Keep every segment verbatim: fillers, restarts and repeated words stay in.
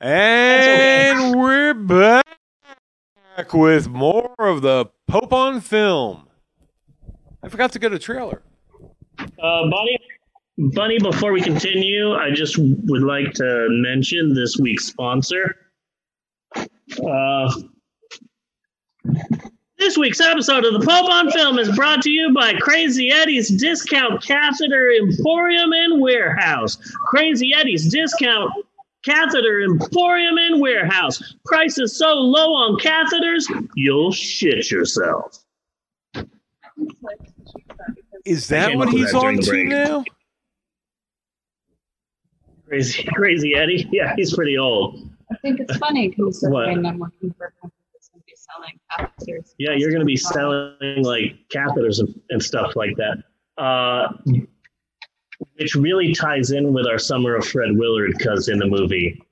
And we're back with more of the Pope on Film. I forgot to get a trailer. Uh, Bunny, Bunny, before we continue, I just would like to mention this week's sponsor. Uh, this week's episode of the Pope on Film is brought to you by Crazy Eddie's Discount Catheter Emporium and Warehouse. Crazy Eddie's Discount Catheter Emporium and Warehouse. Prices so low on catheters, you'll shit yourself. Is that what he's that on to now? Crazy, Crazy Eddie? Yeah, he's pretty old. I think it's funny because I'm working for a company that's going to be selling catheters. Yeah, you're going to be selling like catheters and, and stuff like that. Uh, Which really ties in with our summer of Fred Willard, because in the movie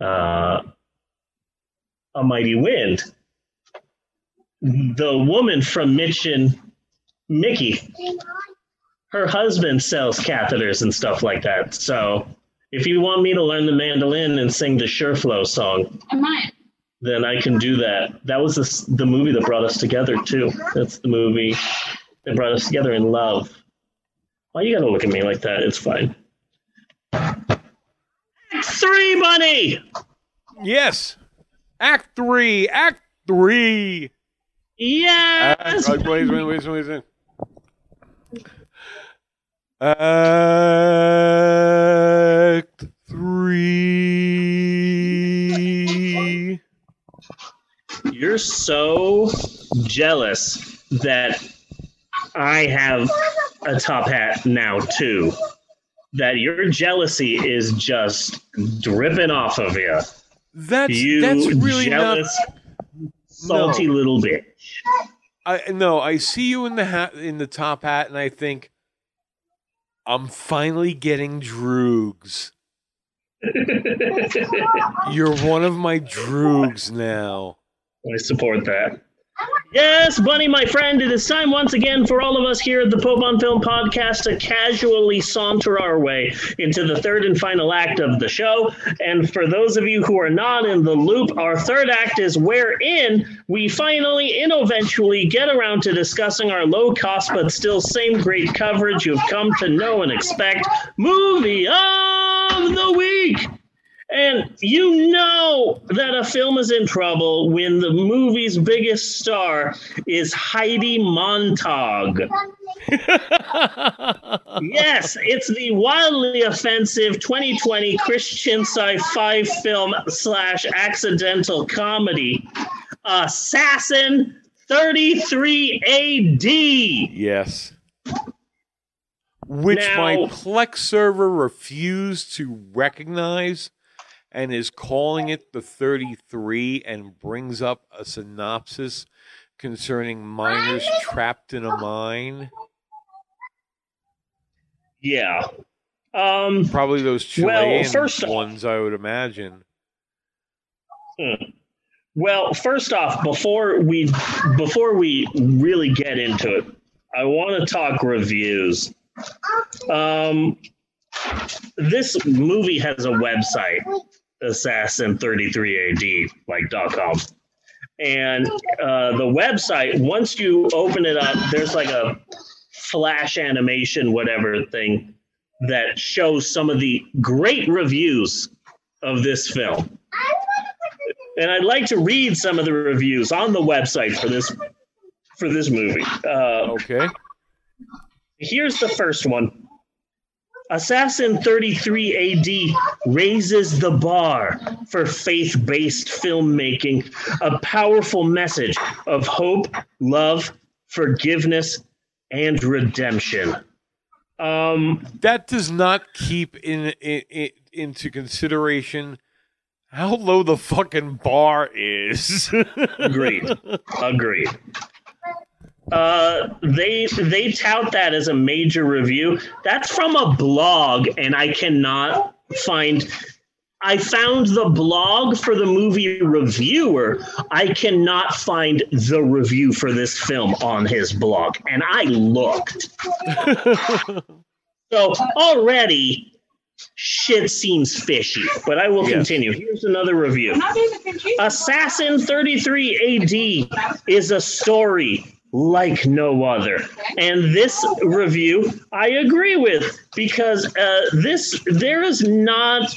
uh, A Mighty Wind, the woman from Mitch and Mickey, her husband sells catheters and stuff like that. So if you want me to learn the mandolin and sing the Sure Flow song, then I can do that. That was the, the movie that brought us together, too. That's the movie that brought us together in love. Why you gotta look at me like that? It's fine. Act three, Bunny! Yes. Act three. Act three. Yes! Act, wait, wait, wait, wait, wait. Act three. You're so jealous that I have a top hat now too, that your jealousy is just dripping off of you. That's you that's really jealous, not... salty no. little bitch. I no, I see you in the hat, in the top hat, and I think I'm finally getting droogs. You're one of my droogs now. I support that. Yes, Bunny, my friend, it is time once again for all of us here at the Pope on Film podcast to casually saunter our way into the third and final act of the show. And for those of you who are not in the loop, our third act is wherein we finally and eventually get around to discussing our low-cost but still same great coverage you've come to know and expect, Movie of the Week. And you know that a film is in trouble when the movie's biggest star is Heidi Montag. Yes, it's the wildly offensive twenty twenty Christian sci-fi film slash accidental comedy, Assassin thirty-three A D. Yes. Which now, my Plex server refused to recognize. And is calling it the thirty-three and brings up a synopsis concerning miners trapped in a mine. Yeah. Um, Probably those Chilean well, first ones, off, I would imagine. Hmm. Well, first off, before we before we really get into it, I want to talk reviews. Um, this movie has a website. Assassin thirty-three A D, like dot com, and uh, the website. Once you open it up, there's like a flash animation, whatever thing that shows some of the great reviews of this film. And I'd like to read some of the reviews on the website for this for this movie. Uh, okay. Here's the first one. Assassin thirty-three A D raises the bar for faith-based filmmaking, a powerful message of hope, love, forgiveness, and redemption. Um, that does not keep in, in, in into consideration how low the fucking bar is. Agreed. Agreed. Uh, they they tout that as a major review. That's from a blog, and I cannot find... I found the blog for the movie reviewer. I cannot find the review for this film on his blog, and I looked. So already, shit seems fishy, but I will yeah. continue. Here's another review. Assassin thirty-three A D is a story like no other. And this review I agree with, because uh, this there has not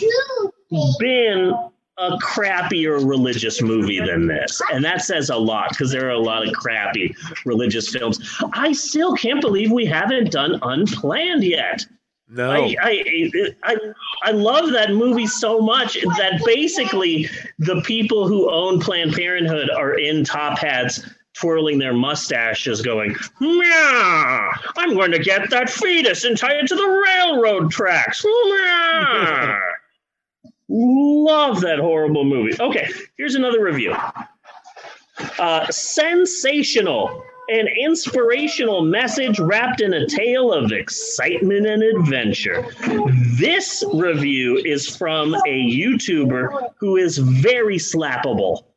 been a crappier religious movie than this. And that says a lot, because there are a lot of crappy religious films. I still can't believe we haven't done Unplanned yet. No, I, I I I love that movie so much that basically the people who own Planned Parenthood are in top hats twirling their mustaches going, "Meow, I'm going to get that fetus and tie it to the railroad tracks." Meow. Love that horrible movie. Okay, here's another review. Uh, sensational. An inspirational message wrapped in a tale of excitement and adventure. This review is from a YouTuber who is very slappable.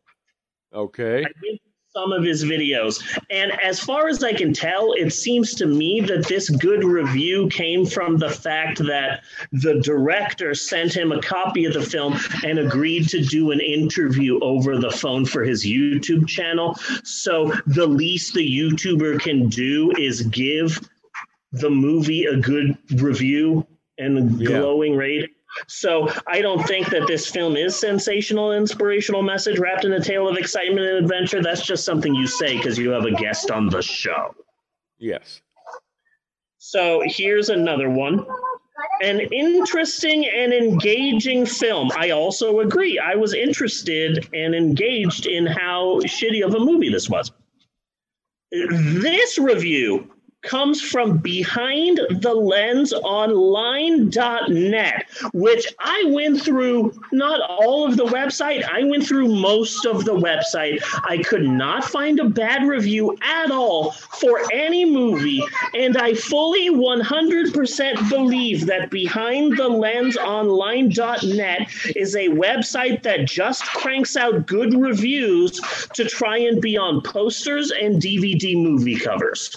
Okay. I've been to some of his videos. And as far as I can tell, it seems to me that this good review came from the fact that the director sent him a copy of the film and agreed to do an interview over the phone for his YouTube channel. So the least the YouTuber can do is give the movie a good review and a yeah. glowing rating. So I don't think that this film is sensational, inspirational message wrapped in a tale of excitement and adventure. That's just something you say because you have a guest on the show. Yes. So here's another one. An interesting and engaging film. I also agree. I was interested and engaged in how shitty of a movie this was. This review comes from Behind the Lens online dot net, which I went through not all of the website. I went through most of the website. I could not find a bad review at all for any movie. And I fully one hundred percent believe that Behind the Lens online dot net is a website that just cranks out good reviews to try and be on posters and D V D movie covers.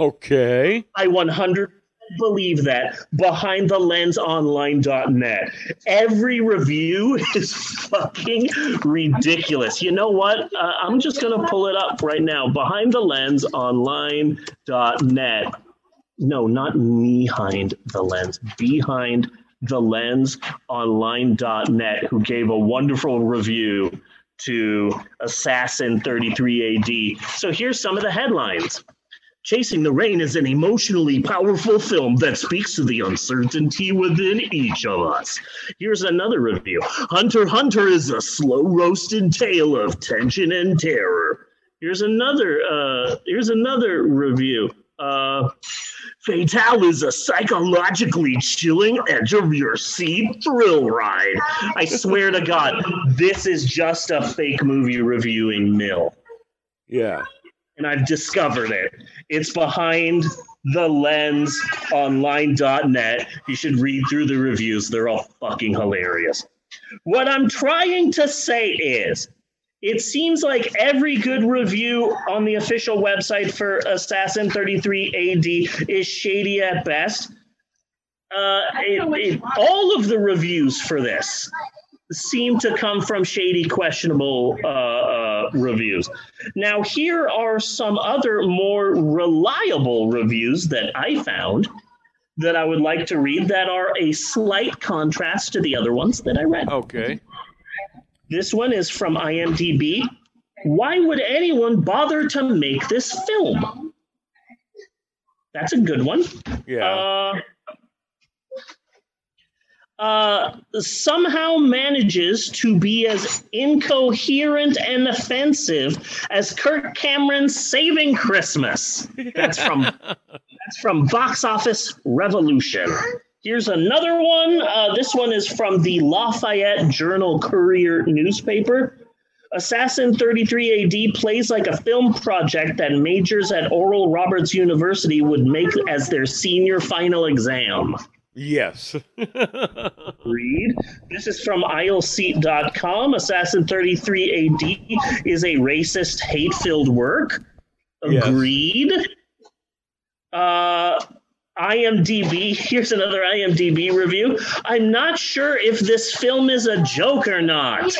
Okay. I one hundred percent believe that. Behind the Lens online dot net. Every review is fucking ridiculous. You know what? Uh, I'm just going to pull it up right now. Behind the Lens online dot net. No, not behind the lens. Behind the Lens online dot net, who gave a wonderful review to Assassin thirty-three A D. So here's some of the headlines. Chasing the Rain is an emotionally powerful film that speaks to the uncertainty within each of us. Here's another review. Hunter x Hunter is a slow-roasted tale of tension and terror. Here's another, uh, here's another review. Uh, Fatale is a psychologically chilling edge-of-your-seat thrill ride. I swear to God, this is just a fake movie reviewing mill. Yeah. And I've discovered it. It's Behind the Lens online dot net. You should read through the reviews. They're all fucking hilarious. What I'm trying to say is, it seems like every good review on the official website for Assassin thirty-three A D is shady at best. Uh, it, it, all of the reviews for this seem to come from shady, questionable uh, uh, reviews. Now, here are some other more reliable reviews that I found that I would like to read that are a slight contrast to the other ones that I read. Okay. This one is from IMDb. Why would anyone bother to make this film? That's a good one. Yeah. Uh, Uh, somehow manages to be as incoherent and offensive as Kirk Cameron's Saving Christmas. That's from that's from Box Office Revolution. Here's another one. Uh, this one is from the Lafayette Journal-Courier newspaper. Assassin thirty-three A D plays like a film project that majors at Oral Roberts University would make as their senior final exam. Yes. Read. This is from aisle seat dot com. Assassin thirty-three A D is a racist, hate-filled work. Agreed. Yes. Uh, I M D B. Here's another I M D B review. I'm not sure if this film is a joke or not.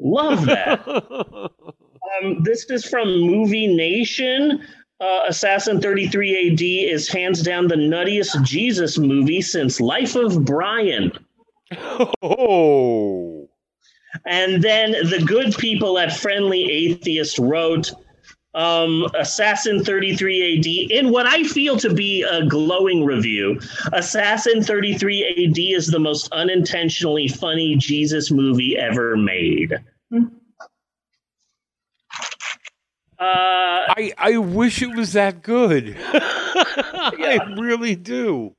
Love that. um, this is from Movie Nation. Uh, Assassin thirty-three A D is hands down the nuttiest Jesus movie since Life of Brian. Oh. And then the good people at Friendly Atheist wrote, Um, Assassin thirty-three A D, in what I feel to be a glowing review, Assassin thirty-three A D is the most unintentionally funny Jesus movie ever made. Uh, I, I wish it was that good. Yeah. I really do.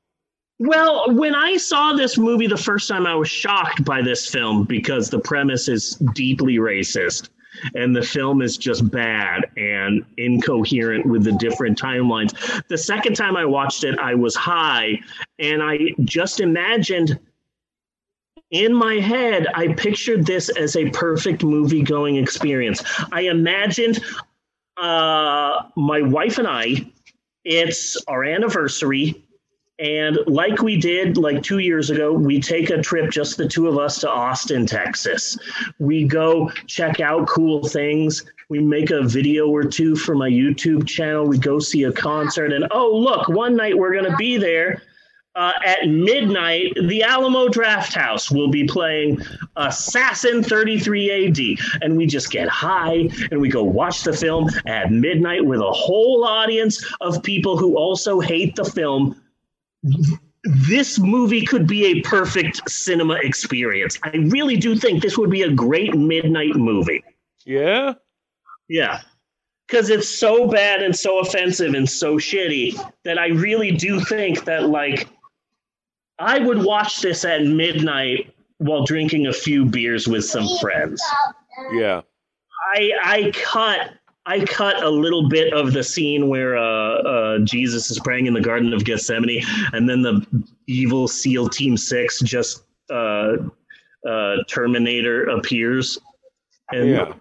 Well, when I saw this movie the first time, I was shocked by this film because the premise is deeply racist. And the film is just bad and incoherent with the different timelines. The second time I watched it, I was high, and I just imagined in my head, I pictured this as a perfect movie-going experience. I imagined uh, my wife and I, it's our anniversary, and like we did like two years ago, we take a trip, just the two of us, to Austin, Texas. We go check out cool things. We make a video or two for my YouTube channel. We go see a concert. And oh, look, one night we're going to be there uh, at midnight. The Alamo Drafthouse will be playing Assassin thirty-three A D. And we just get high and we go watch the film at midnight with a whole audience of people who also hate the film. This movie could be a perfect cinema experience. I really do think this would be a great midnight movie. Yeah? Yeah. Because it's so bad and so offensive and so shitty that I really do think that, like, I would watch this at midnight while drinking a few beers with some friends. Yeah. I I cut... I cut a little bit of the scene where uh, uh, Jesus is praying in the Garden of Gethsemane, and then the evil SEAL Team six just uh, uh, Terminator appears. And, yeah.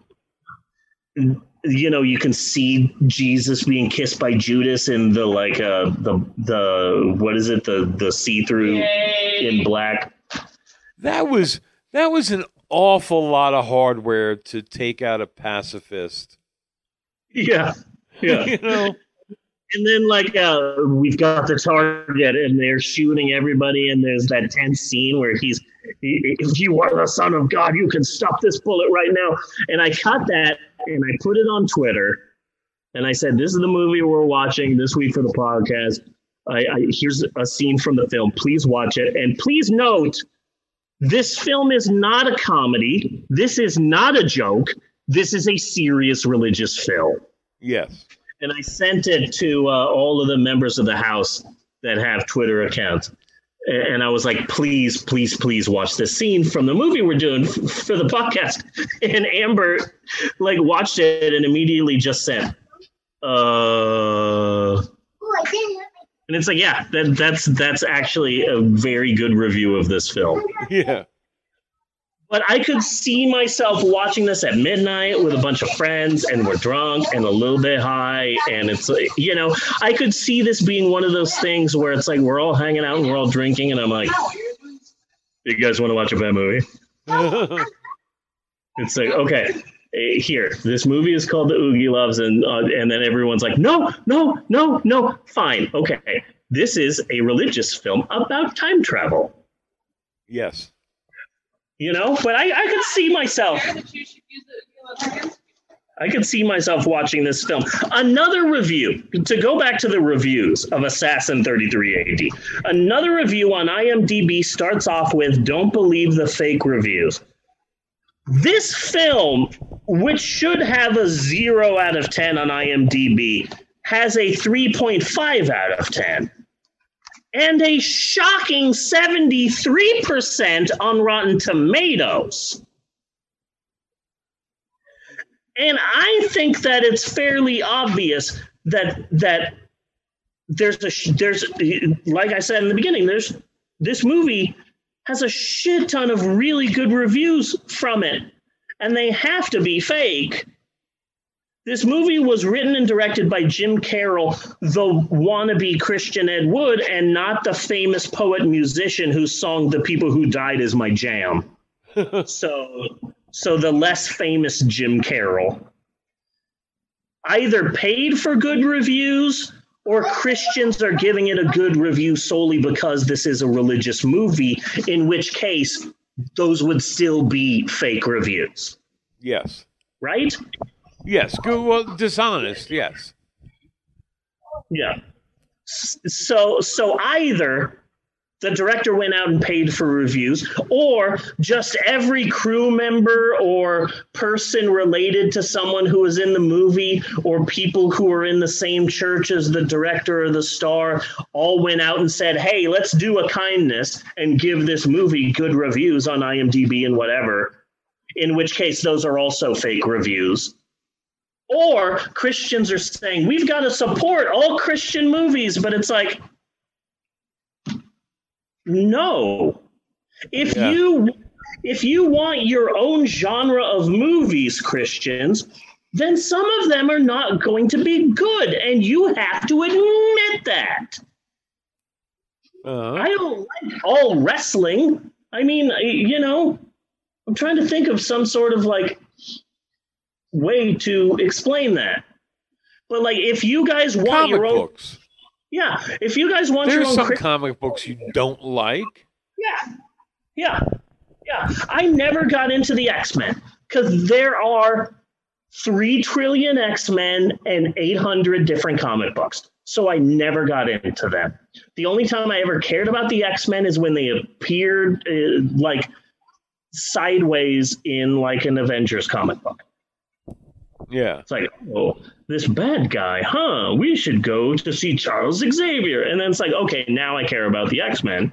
And, you know, you can see Jesus being kissed by Judas in the, like, uh, the, the what is it, the, the see-through in black. That was, that was an awful lot of hardware to take out a pacifist. Yeah, yeah. You know? And then, like, uh, we've got the target, and they're shooting everybody, and there's that tense scene where he's, if you are the son of God, you can stop this bullet right now. And I cut that, and I put it on Twitter, and I said, this is the movie we're watching this week for the podcast. I, I here's a scene from the film. Please watch it, and please note, this film is not a comedy. This is not a joke. This is a serious religious film. Yes. And I sent it to uh, all of the members of the House that have Twitter accounts. And I was like, please, please, please watch this scene from the movie we're doing f- for the podcast. And Amber, like, watched it and immediately just said, uh... And it's like, yeah, that, that's that's actually a very good review of this film. Yeah. But I could see myself watching this at midnight with a bunch of friends, and we're drunk and a little bit high. And it's, like, you know, I could see this being one of those things where it's like we're all hanging out and we're all drinking. And I'm like, you guys want to watch a bad movie? It's like, OK, here, this movie is called The Oogie Loves. And uh, and then everyone's like, no, no, no, no. Fine. OK, this is a religious film about time travel. Yes. You know, but I, I could see myself. I could see myself watching this film. Another review, to go back to the reviews of Assassin thirty-three A D. Another review on I M D B starts off with, don't believe the fake reviews. This film, which should have a zero out of ten on I M D B, has a three point five out of ten. And a shocking seventy-three percent on Rotten Tomatoes. And I think that it's fairly obvious that that there's a there's like I said in the beginning, there's this movie has a shit ton of really good reviews from it, and they have to be fake. This movie was written and directed by Jim Carroll, the wannabe Christian Ed Wood, and not the famous poet and musician whose song The People Who Died Is My Jam. so, so the less famous Jim Carroll. Either paid for good reviews or Christians are giving it a good review solely because this is a religious movie, in which case those would still be fake reviews. Yes. Right? Yes. Well, dishonest. Yes. Yeah. So, so either the director went out and paid for reviews, or just every crew member or person related to someone who was in the movie or people who were in the same church as the director or the star all went out and said, hey, let's do a kindness and give this movie good reviews on IMDb and whatever, in which case those are also fake reviews. Or Christians are saying, we've got to support all Christian movies, but it's like, no. If yeah. you if you want your own genre of movies, Christians, then some of them are not going to be good, and you have to admit that. Uh-huh. I don't like all wrestling. I mean, you know, I'm trying to think of some sort of like way to explain that. But like, if you guys want comic your own books. Yeah, if you guys want There's your own... There's some Christian comic books you don't like. Yeah, yeah, yeah. I never got into the X-Men, because there are three trillion X-Men and eight hundred different comic books. So I never got into them. The only time I ever cared about the X-Men is when they appeared uh, like sideways in like an Avengers comic book. Yeah. It's like, oh, this bad guy, huh? We should go to see Charles Xavier. And then it's like, okay, now I care about the X-Men.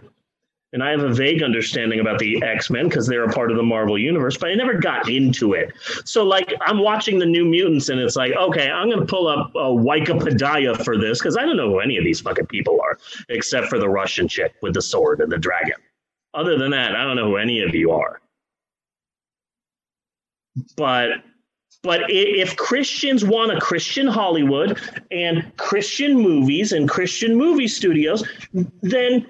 And I have a vague understanding about the X-Men because they're a part of the Marvel Universe, but I never got into it. So, like, I'm watching The New Mutants, and it's like, okay, I'm going to pull up a Wikipedia for this because I don't know who any of these fucking people are, except for the Russian chick with the sword and the dragon. Other than that, I don't know who any of you are. But... But if Christians want a Christian Hollywood and Christian movies and Christian movie studios, then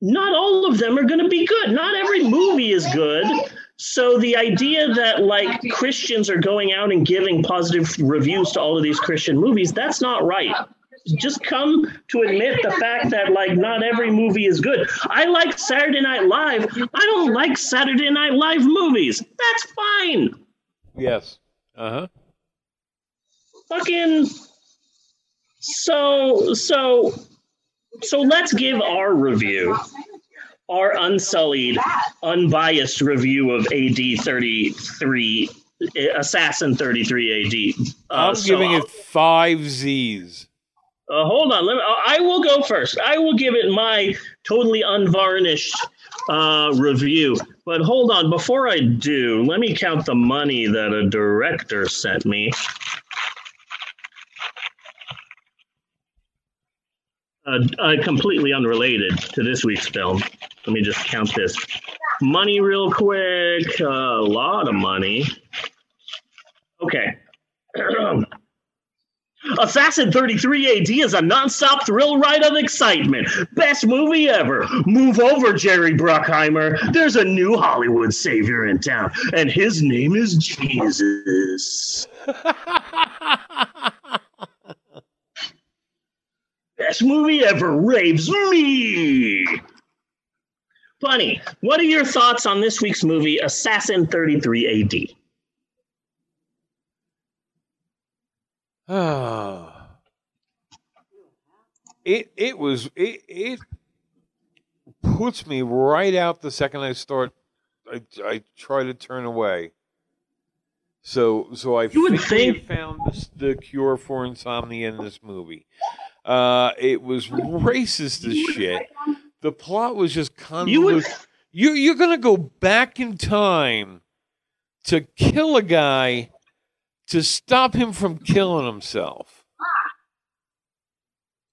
not all of them are going to be good. Not every movie is good. So the idea that like Christians are going out and giving positive reviews to all of these Christian movies, that's not right. Just come to admit the fact that like not every movie is good. I like Saturday Night Live. I don't like Saturday Night Live movies. That's fine. Yes. Uh-huh. Fucking so so so let's give our review, our unsullied, unbiased review of A D thirty-three, Assassin thirty-three A D. Uh, I'm so giving I'll, it five Z's. Uh, hold on, let me, I will go first. I will give it my totally unvarnished uh, review. But hold on, before I do, let me count the money that a director sent me. Uh, uh, completely unrelated to this week's film. Let me just count this money real quick. A uh, lot of money. Okay. Assassin thirty-three A D is a nonstop thrill ride of excitement. Best movie ever. Move over, Jerry Bruckheimer. There's a new Hollywood savior in town, and his name is Jesus. Best movie ever raves me. Bunny, what are your thoughts on this week's movie, Assassin thirty-three A D? Oh, it it was it it puts me right out the second I start. I I try to turn away. So so I you would think I found this, the cure for insomnia in this movie. Uh, it was racist as shit. The plot was just convoluted. You you're gonna go back in time to kill a guy. To stop him from killing himself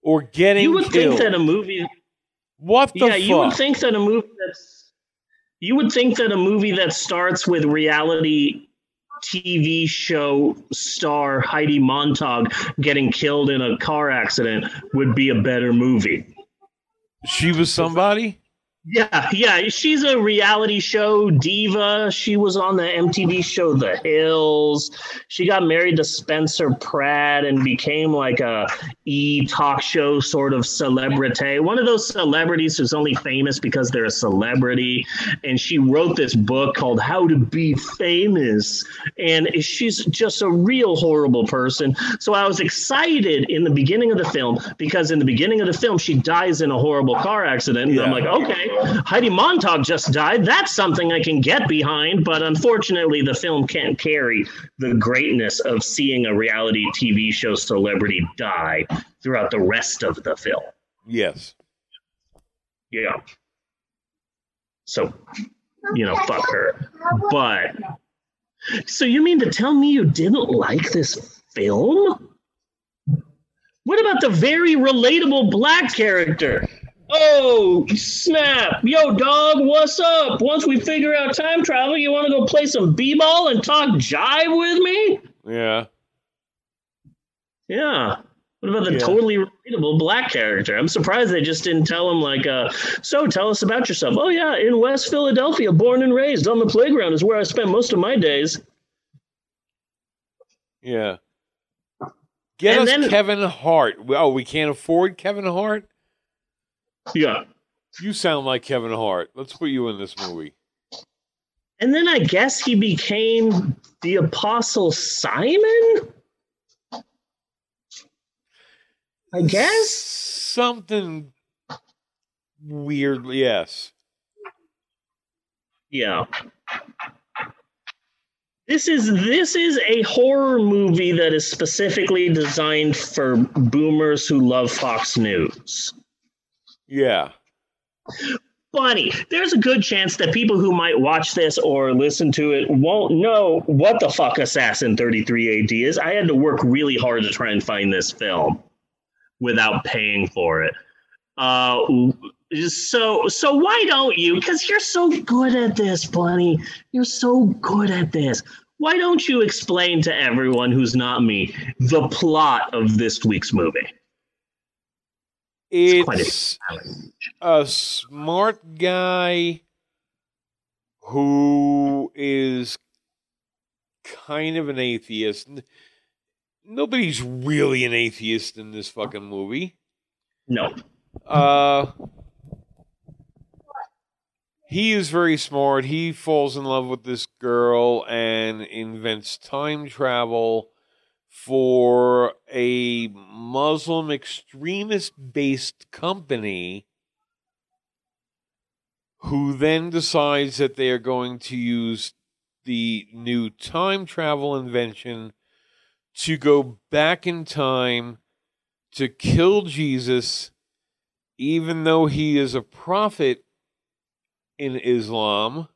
or getting killed. You would killed. think that a movie. What the yeah, fuck? You would think that a movie that's. You would think that a movie that starts with reality T V show star Heidi Montag getting killed in a car accident would be a better movie. She was somebody? Yeah, yeah. She's a reality show diva. She was on the M T V show The Hills. She got married to Spencer Pratt and became like a e-talk show sort of celebrity. One of those celebrities who's only famous because they're a celebrity. And she wrote this book called How to Be Famous. And she's just a real horrible person. So I was excited in the beginning of the film because in the beginning of the film, she dies in a horrible car accident. And yeah. I'm like, okay. Heidi Montag just died. That's something I can get behind, but unfortunately the film can't carry the greatness of seeing a reality T V show celebrity die throughout the rest of the film. Yes. Yeah. So, you know, fuck her. But, so you mean to tell me you didn't like this film? What about the very relatable black character? Oh, snap. Yo, dog, what's up? Once we figure out time travel, you want to go play some b-ball and talk jive with me? Yeah. Yeah. What about the yeah. totally relatable black character? I'm surprised they just didn't tell him, like, uh, so tell us about yourself. Oh, yeah, in West Philadelphia, born and raised on the playground is where I spend most of my days. Yeah. Get and us then- Kevin Hart. Oh, we can't afford Kevin Hart? Yeah. You sound like Kevin Hart. Let's put you in this movie. And then I guess he became the Apostle Simon? I guess? Something weird, yes. Yeah. This is this is a horror movie that is specifically designed for boomers who love Fox News. Yeah. Bunny, there's a good chance that people who might watch this or listen to it won't know what the fuck Assassin thirty-three A D is. I had to work really hard to try and find this film without paying for it. Uh, so, so why don't you, because you're so good at this, Bunny. You're so good at this. Why don't you explain to everyone who's not me the plot of this week's movie? It's a smart guy who is kind of an atheist. Nobody's really an atheist in this fucking movie. No. Uh, he is very smart. He falls in love with this girl and invents time travel for a Muslim extremist-based company who then decides that they are going to use the new time travel invention to go back in time to kill Jesus, even though he is a prophet in Islam.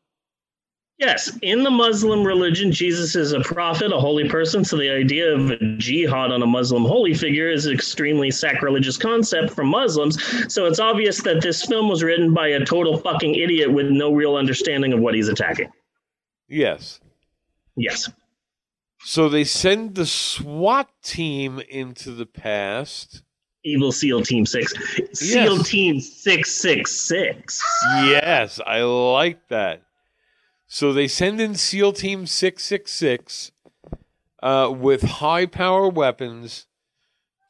Yes, in the Muslim religion, Jesus is a prophet, a holy person, so the idea of a jihad on a Muslim holy figure is an extremely sacrilegious concept for Muslims, so it's obvious that this film was written by a total fucking idiot with no real understanding of what he's attacking. Yes. Yes. So they send the SWAT team into the past. Evil SEAL Team six. Yes. SEAL Team six six six. Yes, I like that. So they send in SEAL Team six six six uh, with high-power weapons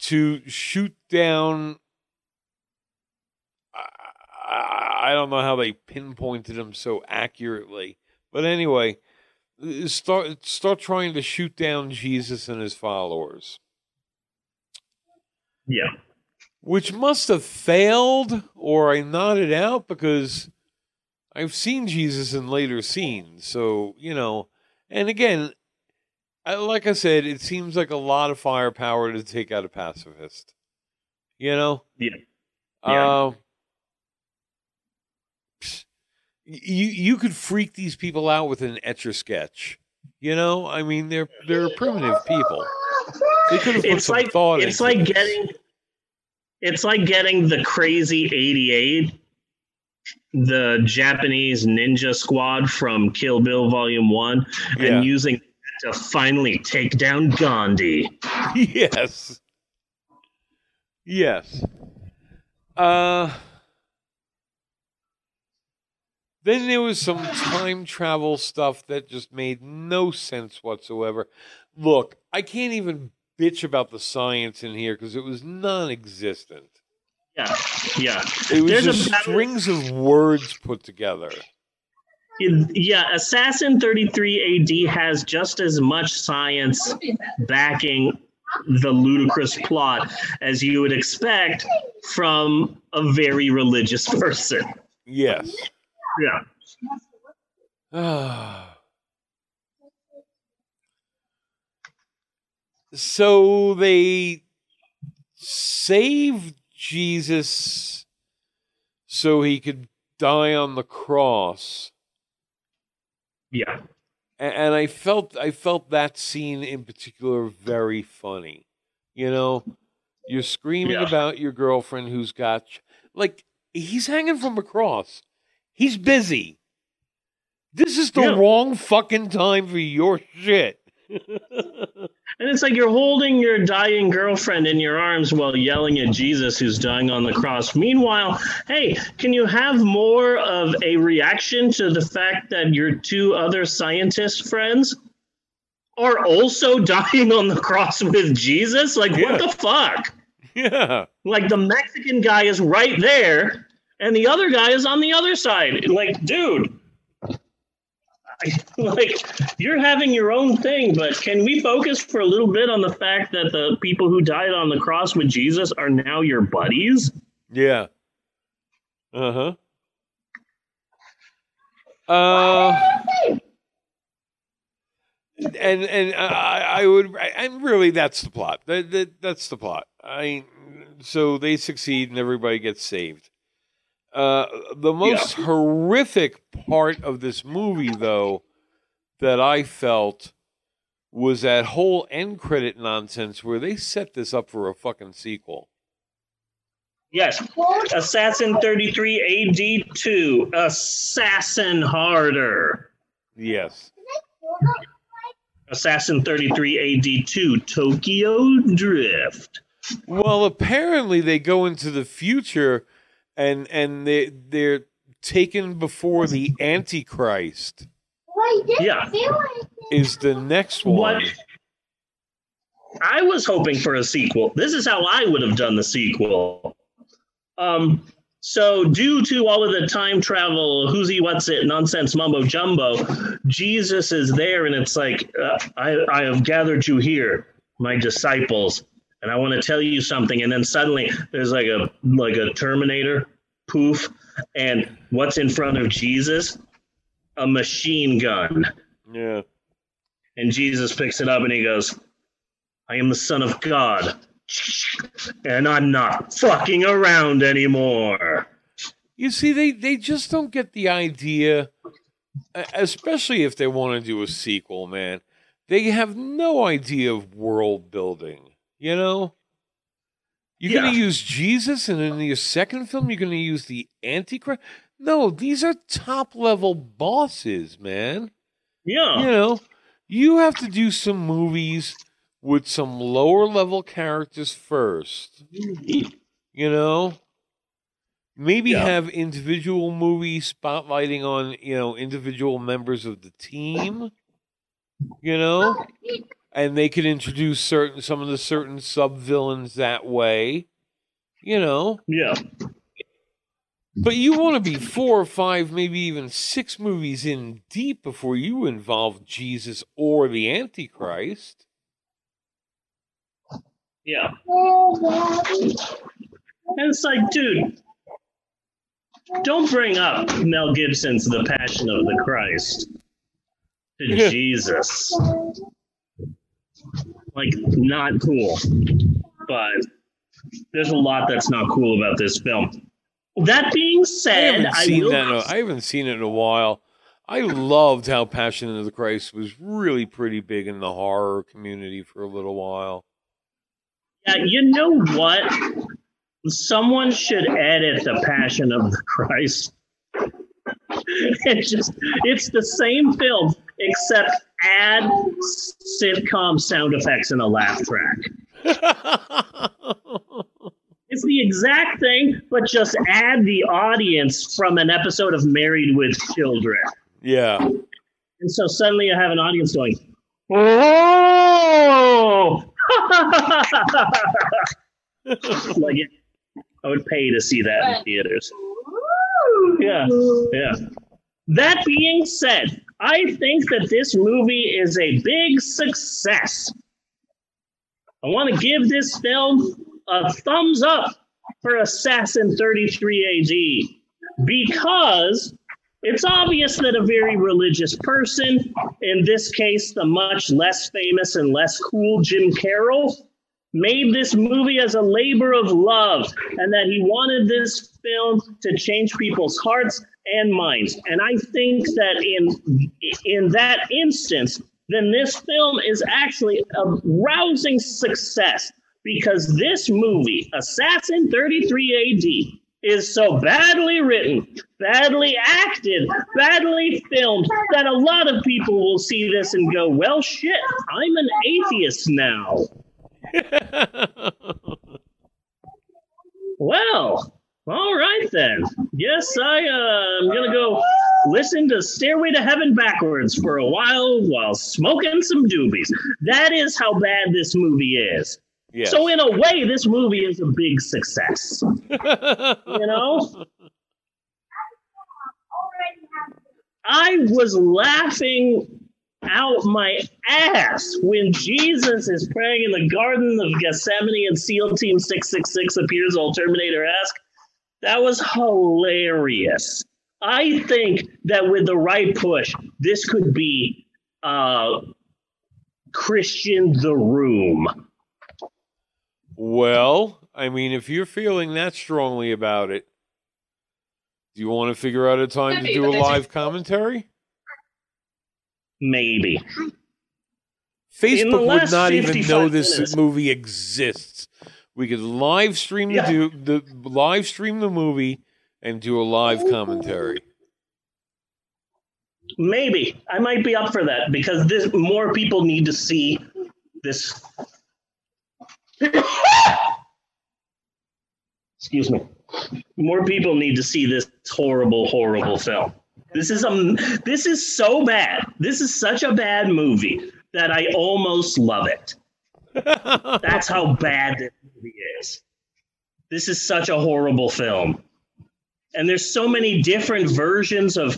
to shoot down... I, I don't know how they pinpointed them so accurately. But anyway, start, start trying to shoot down Jesus and his followers. Yeah. Which must have failed, or I nodded out because... I've seen Jesus in later scenes, so, you know, and again, I, like I said, it seems like a lot of firepower to take out a pacifist, you know? Yeah. yeah. Um, you you could freak these people out with an Etch-a-Sketch, you know? I mean, they're they're primitive people. They could have put it's some like, thought it's into like getting It's like getting the crazy eighty-eight. The Japanese ninja squad from Kill Bill Volume one and yeah. using to finally take down Gandhi. Yes. Yes. Uh, then there was some time travel stuff that just made no sense whatsoever. Look, I can't even bitch about the science in here because it was non-existent. Yeah, yeah. It was There's just a battle- strings of words put together. It, yeah, Assassin thirty-three A D has just as much science backing the ludicrous plot as you would expect from a very religious person. Yes. Yeah. So they saved Jesus so he could die on the cross. Yeah. And I felt I felt that scene in particular very funny. You know, you're screaming yeah. about your girlfriend who's got, like, he's hanging from a cross. He's busy. This is the yeah. wrong fucking time for your shit. And it's like you're holding your dying girlfriend in your arms while yelling at Jesus who's dying on the cross. Meanwhile, hey, can you have more of a reaction to the fact that your two other scientist friends are also dying on the cross with Jesus? Like, yeah. what the fuck? Yeah. Like, the Mexican guy is right there, and the other guy is on the other side. Like, dude. Like, you're having your own thing, but can we focus for a little bit on the fact that the people who died on the cross with Jesus are now your buddies? Yeah. Uh-huh. Uh, and and I, I would, and really that's the plot. That, that, that's the plot. I So they succeed and everybody gets saved. Uh, the most yeah. horrific part of this movie, though, that I felt was that whole end credit nonsense where they set this up for a fucking sequel. Yes. Assassin thirty-three A D two. Assassin Harder. Yes. Assassin thirty-three A D two. Tokyo Drift. Well, apparently they go into the future... And and they they're taken before the Antichrist. Yeah, is the next one. What? I was hoping for a sequel. This is how I would have done the sequel. Um. So due to all of the time travel, who's he, what's it, nonsense, mumbo jumbo, Jesus is there, and it's like uh, I I have gathered you here, my disciples. And I want to tell you something. And then suddenly there's like a like a Terminator poof. And what's in front of Jesus? A machine gun. Yeah. And Jesus picks it up and he goes, I am the Son of God. And I'm not fucking around anymore. You see, they, they just don't get the idea, especially if they want to do a sequel, man. They have no idea of world building. You know, you're yeah. going to use Jesus, and in your second film, you're going to use the Antichrist. No, these are top-level bosses, man. Yeah. You know, you have to do some movies with some lower-level characters first. You know? Maybe yeah. have individual movies spotlighting on, you know, individual members of the team. You know? And they could introduce certain some of the certain sub-villains that way, you know? Yeah. But you want to be four or five, maybe even six movies in deep before you involve Jesus or the Antichrist. Yeah. And it's like, dude, don't bring up Mel Gibson's The Passion of the Christ to yeah. Jesus. Like, not cool, but there's a lot that's not cool about this film. That being said, I haven't seen, I will... that in a, I haven't seen it in a while. I loved how Passion of the Christ was really pretty big in the horror community for a little while. Yeah, you know what? Someone should edit The Passion of the Christ. It just, it's the same film, except add sitcom sound effects and a laugh track. It's the exact thing, but just add the audience from an episode of Married with Children. Yeah. And so suddenly you have an audience going, oh! Like it, I would pay to see that in theaters. Yeah, yeah. That being said, I think that this movie is a big success. I want to give this film a thumbs up for Assassin thirty-three A D because it's obvious that a very religious person, in this case, the much less famous and less cool Jim Carroll, made this movie as a labor of love, and that he wanted this film to change people's hearts and minds. And I think that in in that instance, then this film is actually a rousing success because this movie, Assassin thirty-three A D, is so badly written, badly acted, badly filmed that a lot of people will see this and go, well, shit, I'm an atheist now. Well, all right then. Yes, I uh, I'm gonna go listen to Stairway to Heaven backwards for a while while smoking some doobies. That is how bad this movie is. Yes. So in a way, this movie is a big success. You know, I was laughing out my ass when Jesus is praying in the Garden of Gethsemane and SEAL Team six six six appears all Terminator esque. That was hilarious. I think that with the right push, this could be uh, Christian the Room. Well, I mean, if you're feeling that strongly about it, do you want to figure out a time to do a live commentary? Maybe. Facebook would not even know this minutes. movie exists. We could live stream yeah. the, the live stream the movie and do a live commentary. Maybe. I might be up for that because this more people need to see this. Excuse me. More people need to see this horrible, horrible film. This is a, this is so bad. This is such a bad movie that I almost love it. That's how bad this movie is. This is such a horrible film. And there's so many different versions of...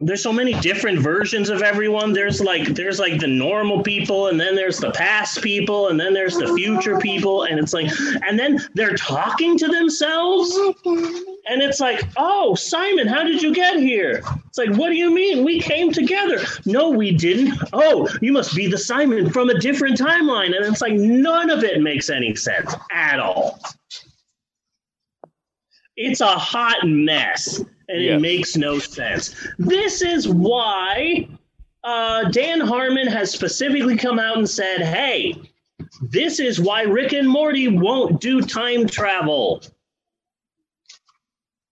There's so many different versions of everyone. There's like there's like the normal people, and then there's the past people, and then there's the future people, and it's like, and then they're talking to themselves, and it's like, oh, Simon, how did you get here? It's like, what do you mean? We came together. No, we didn't. Oh, you must be the Simon from a different timeline, and it's like none of it makes any sense at all. It's a hot mess. And yes. It makes no sense. This is why uh, Dan Harmon has specifically come out and said, hey, this is why Rick and Morty won't do time travel.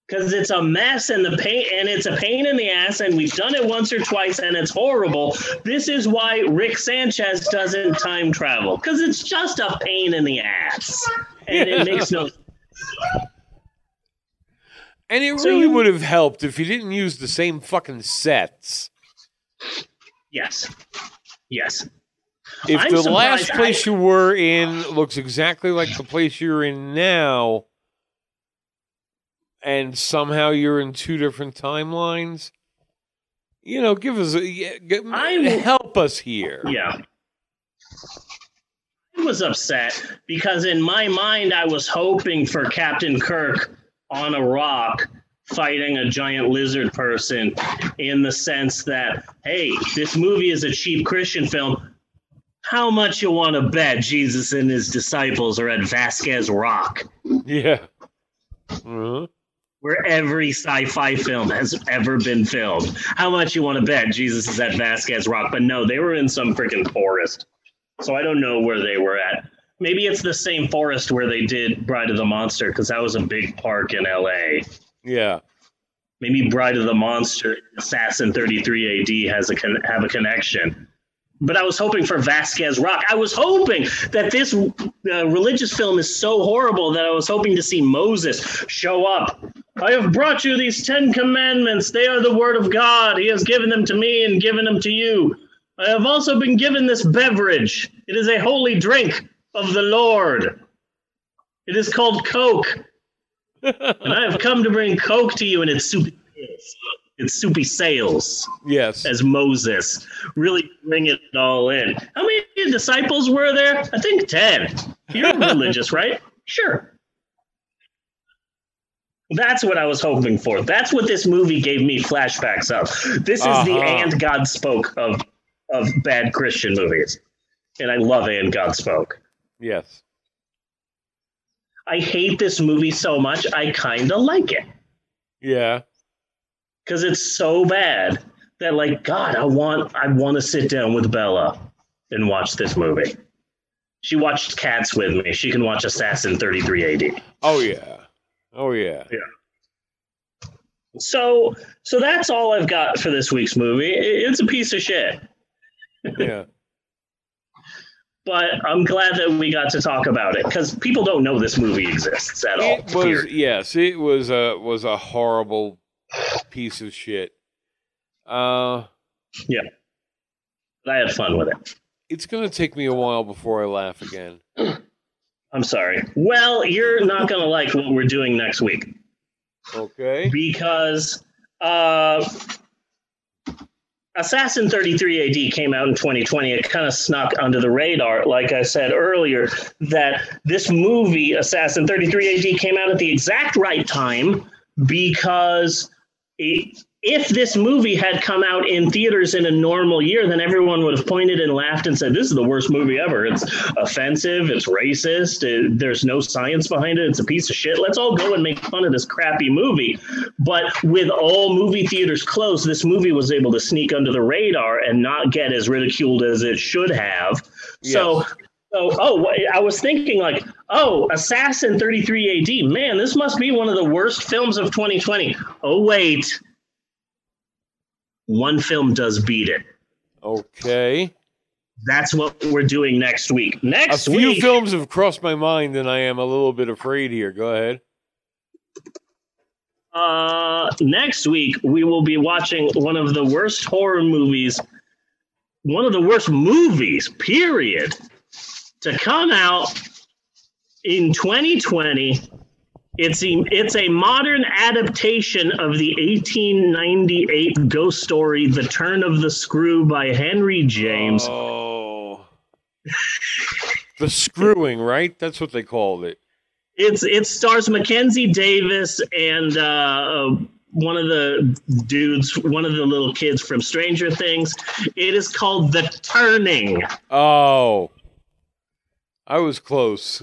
Because it's a mess and the pain, and it's a pain in the ass, and we've done it once or twice, and it's horrible. This is why Rick Sanchez doesn't time travel. Because it's just a pain in the ass. And yeah. It makes no sense. And it so really would have helped if you didn't use the same fucking sets. Yes. Yes. If I'm the last place I... you were in looks exactly like the place you're in now, and somehow you're in two different timelines, you know, give us a... Give, I... help us here. Yeah. I was upset because in my mind I was hoping for Captain Kirk on a rock fighting a giant lizard person, in the sense that, hey, this movie is a cheap Christian film. How much you want to bet Jesus and his disciples are at Vasquez Rock? Yeah. Uh-huh. Where every sci-fi film has ever been filmed. How much you want to bet Jesus is at Vasquez Rock? But no, they were in some freaking forest. So I don't know where they were at. Maybe it's the same forest where they did Bride of the Monster, because that was a big park in L A. Yeah. Maybe Bride of the Monster, Assassin thirty-three A D has a con- have a connection. But I was hoping for Vasquez Rock. I was hoping that this uh, religious film is so horrible that I was hoping to see Moses show up. I have brought you these Ten Commandments. They are the word of God. He has given them to me and given them to you. I have also been given this beverage. It is a holy drink of the Lord. It is called Coke. And I have come to bring Coke to you, and it's soupy sales. It's soupy sales. Yes. As Moses. Really bring it all in. How many disciples were there? I think ten. You're religious, right? Sure. That's what I was hoping for. That's what this movie gave me flashbacks of. This is uh-huh. the And God Spoke of of bad Christian movies. And I love And God Spoke. Yes. I hate this movie so much, I kind of like it. Yeah. Because it's so bad that, like, God, I want I want to sit down with Bella and watch this movie. She watched Cats with me. She can watch Assassin thirty-three A D. Oh, yeah. Oh, yeah. Yeah. So, so that's all I've got for this week's movie. It's a piece of shit. Yeah. But I'm glad that we got to talk about it because people don't know this movie exists at all. It was, yes, it was a was a horrible piece of shit. Uh, yeah, but I had fun with it. It's gonna take me a while before I laugh again. I'm sorry. Well, you're not gonna like what we're doing next week. Okay. Because uh, Assassin thirty-three A D came out in twenty twenty. It kind of snuck under the radar. Like I said earlier, that this movie, Assassin thirty-three A D, came out at the exact right time because it, if this movie had come out in theaters in a normal year, then everyone would have pointed and laughed and said, this is the worst movie ever. It's offensive. It's racist. It, there's no science behind it. It's a piece of shit. Let's all go and make fun of this crappy movie. But with all movie theaters closed, this movie was able to sneak under the radar and not get as ridiculed as it should have. Yes. So, so, oh, I was thinking like, oh, Assassin thirty-three A D, man, this must be one of the worst films of twenty twenty. Oh, wait. One film does beat it. Okay. That's what we're doing next week. Next week. A few week, films have crossed my mind, and I am a little bit afraid here. Go ahead. Uh, next week, we will be watching one of the worst horror movies, one of the worst movies, period, to come out in twenty twenty. It's a, it's a modern adaptation of the eighteen ninety-eight ghost story, The Turn of the Screw by Henry James. Oh, the screwing, right? That's what they called it. It's It stars Mackenzie Davis and uh, one of the dudes, one of the little kids from Stranger Things. It is called The Turning. Oh, I was close.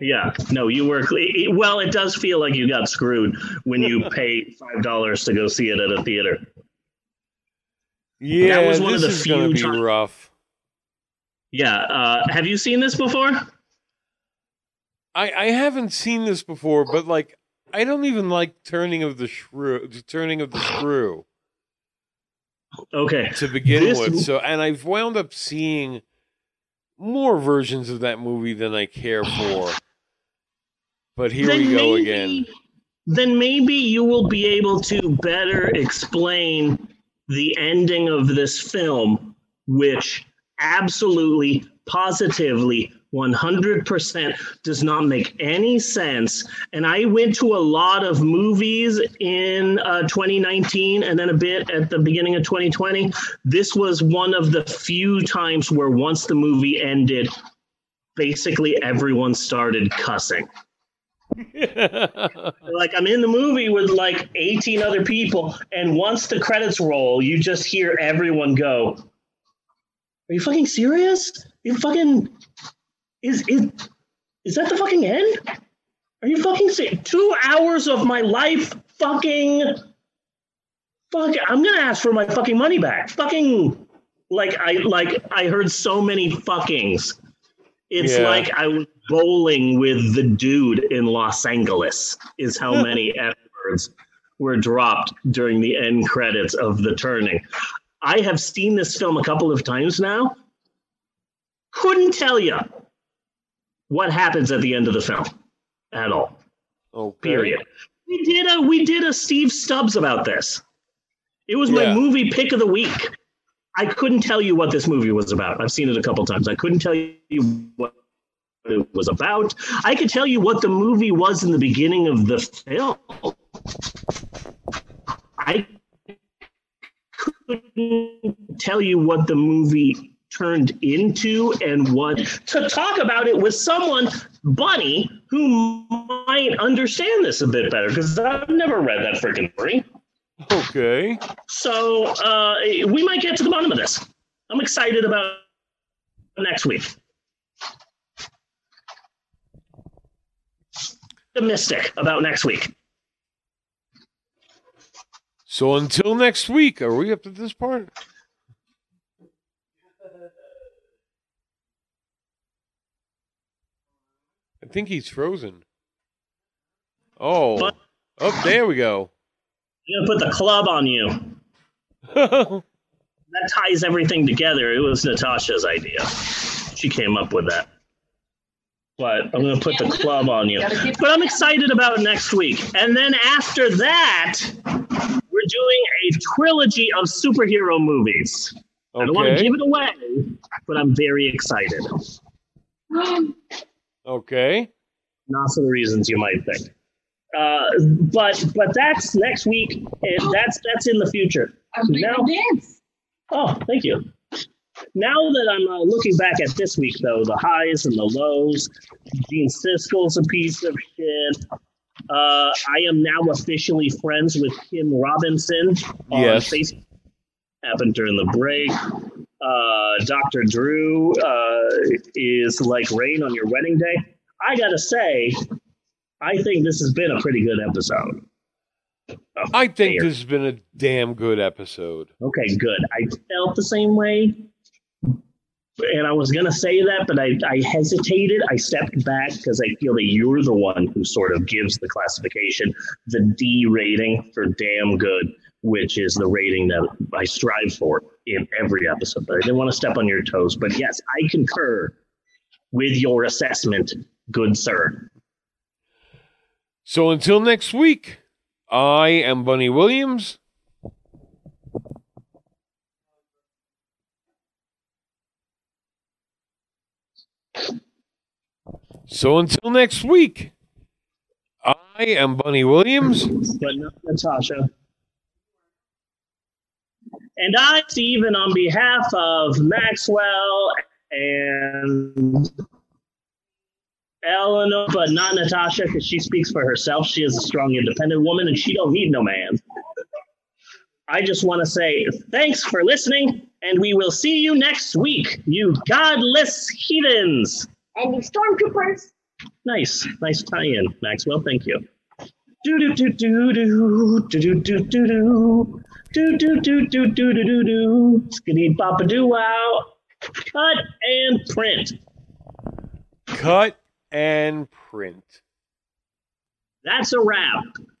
Yeah, no, you were – well, it does feel like you got screwed when you pay five dollars to go see it at a theater. Yeah, that was one this of the is going to be times. Rough. Yeah, uh, have you seen this before? I I haven't seen this before, but, like, I don't even like Turning of the Shrew, Turning of the Screw. Okay. To begin this... with. So, and I've wound up seeing – more versions of that movie than I care for. But here then we go maybe, again. Then maybe you will be able to better explain the ending of this film, which absolutely, positively, one hundred percent does not make any sense. And I went to a lot of movies in uh, twenty nineteen and then a bit at the beginning of twenty twenty. This was one of the few times where once the movie ended, basically everyone started cussing. Like, I'm in the movie with like eighteen other people. And once the credits roll, you just hear everyone go, are you fucking serious? You fucking... Is, is is that the fucking end? Are you fucking serious? Two hours of my life fucking... Fuck, I'm going to ask for my fucking money back. Fucking... Like, I like I heard so many fuckings. It's yeah. like I was bowling with the dude in Los Angeles, is how many F words were dropped during the end credits of The Turning. I have seen this film a couple of times now. Couldn't tell you what happens at the end of the film at all. Oh, okay. Period. We did a we did a Steve Stubbs about this. It was yeah. my movie pick of the week. I couldn't tell you what this movie was about. I've seen it a couple times. I couldn't tell you what it was about. I could tell you what the movie was in the beginning of the film. I couldn't tell you what the movie turned into and what to talk about it with someone, Bunny, who might understand this a bit better because I've never read that freaking story. Okay. So uh, we might get to the bottom of this. I'm excited about next week. Optimistic about next week. So until next week, are we up to this part? I think he's frozen. Oh. But- oh, there we go. I'm going to put the club on you. That ties everything together. It was Natasha's idea. She came up with that. But I'm going to put the club on you. But I'm excited about next week. And then after that, we're doing a trilogy of superhero movies. Okay. I don't want to give it away, but I'm very excited. Okay. Not for the reasons you might think. Uh, but but that's next week, and that's that's in the future. I'm now, dance. Oh, thank you. Now that I'm uh, looking back at this week, though, the highs and the lows, Gene Siskel's a piece of shit. Uh, I am now officially friends with Kim Robinson on yes. Facebook. Happened during the break. Uh, Doctor Drew uh, is like rain on your wedding day. I gotta say, I think this has been a pretty good episode. Oh, I think there. this has been a damn good episode. Okay, good. I felt the same way. And I was going to say that, but I, I hesitated. I stepped back because I feel that you're the one who sort of gives the classification, the D rating for damn good, which is the rating that I strive for in every episode. But I didn't want to step on your toes. But yes, I concur with your assessment, good sir. So until next week, I am Bunny Williams. So until next week, I am Bunny Williams. But not Natasha. And I, Steven, on behalf of Maxwell and Eleanor, but not Natasha, because she speaks for herself. She is a strong, independent woman, and she don't need no man. I just want to say thanks for listening, and we will see you next week, you godless heathens. And the stormtroopers. Nice. Nice tie-in, Maxwell. Thank you. Do-do-do-do-do, do-do-do-do-do, do-do-do-do-do-do-do, skiddy-bop-a-doo-wow. Cut and print. Cut. And print. That's a wrap.